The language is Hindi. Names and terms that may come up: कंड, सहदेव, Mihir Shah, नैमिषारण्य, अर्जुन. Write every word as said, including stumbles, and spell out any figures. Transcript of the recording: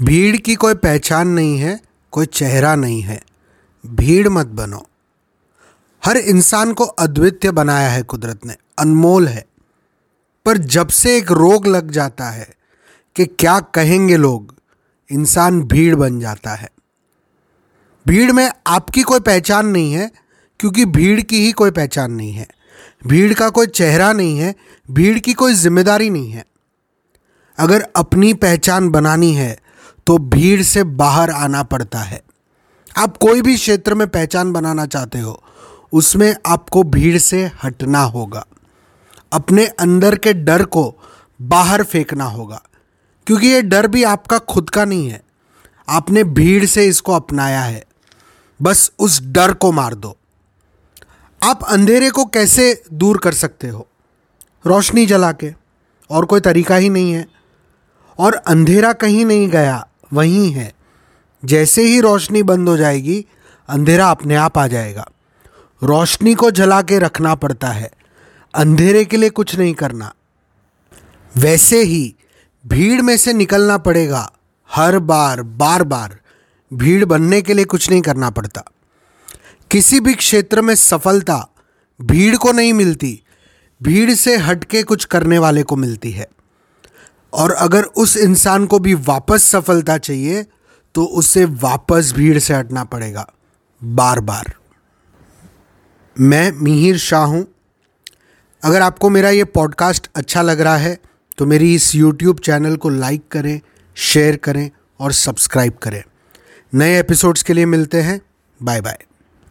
भीड़ की कोई पहचान नहीं है, कोई चेहरा नहीं है। भीड़ मत बनो। हर इंसान को अद्वितीय बनाया है कुदरत ने, अनमोल है। पर जब से एक रोग लग जाता है कि क्या कहेंगे लोग, इंसान भीड़ बन जाता है। भीड़ में आपकी कोई पहचान नहीं है, क्योंकि भीड़ की ही कोई पहचान नहीं है। भीड़ का कोई चेहरा नहीं है, भीड़ की कोई जिम्मेदारी नहीं है। अगर अपनी पहचान बनानी है तो भीड़ से बाहर आना पड़ता है। आप कोई भी क्षेत्र में पहचान बनाना चाहते हो, उसमें आपको भीड़ से हटना होगा। अपने अंदर के डर को बाहर फेंकना होगा, क्योंकि ये डर भी आपका खुद का नहीं है। आपने भीड़ से इसको अपनाया है। बस उस डर को मार दो। आप अंधेरे को कैसे दूर कर सकते हो? रोशनी जला के। और कोई तरीका ही नहीं है। और अंधेरा कहीं नहीं गया, वहीं है। जैसे ही रोशनी बंद हो जाएगी, अंधेरा अपने आप आ जाएगा। रोशनी को जला के रखना पड़ता है। अंधेरे के लिए कुछ नहीं करना। वैसे ही भीड़ में से निकलना पड़ेगा। हर बार बार बार भीड़ बनने के लिए कुछ नहीं करना पड़ता। किसी भी क्षेत्र में सफलता भीड़ को नहीं मिलती, भीड़ से हटके कुछ करने वाले को मिलती है। और अगर उस इंसान को भी वापस सफलता चाहिए तो उसे वापस भीड़ से हटना पड़ेगा, बार बार। मैं मिहिर शाह हूँ। अगर आपको मेरा ये पॉडकास्ट अच्छा लग रहा है तो मेरी इस यूट्यूब चैनल को लाइक करें, शेयर करें और सब्सक्राइब करें। नए एपिसोड्स के लिए मिलते हैं। Bye bye.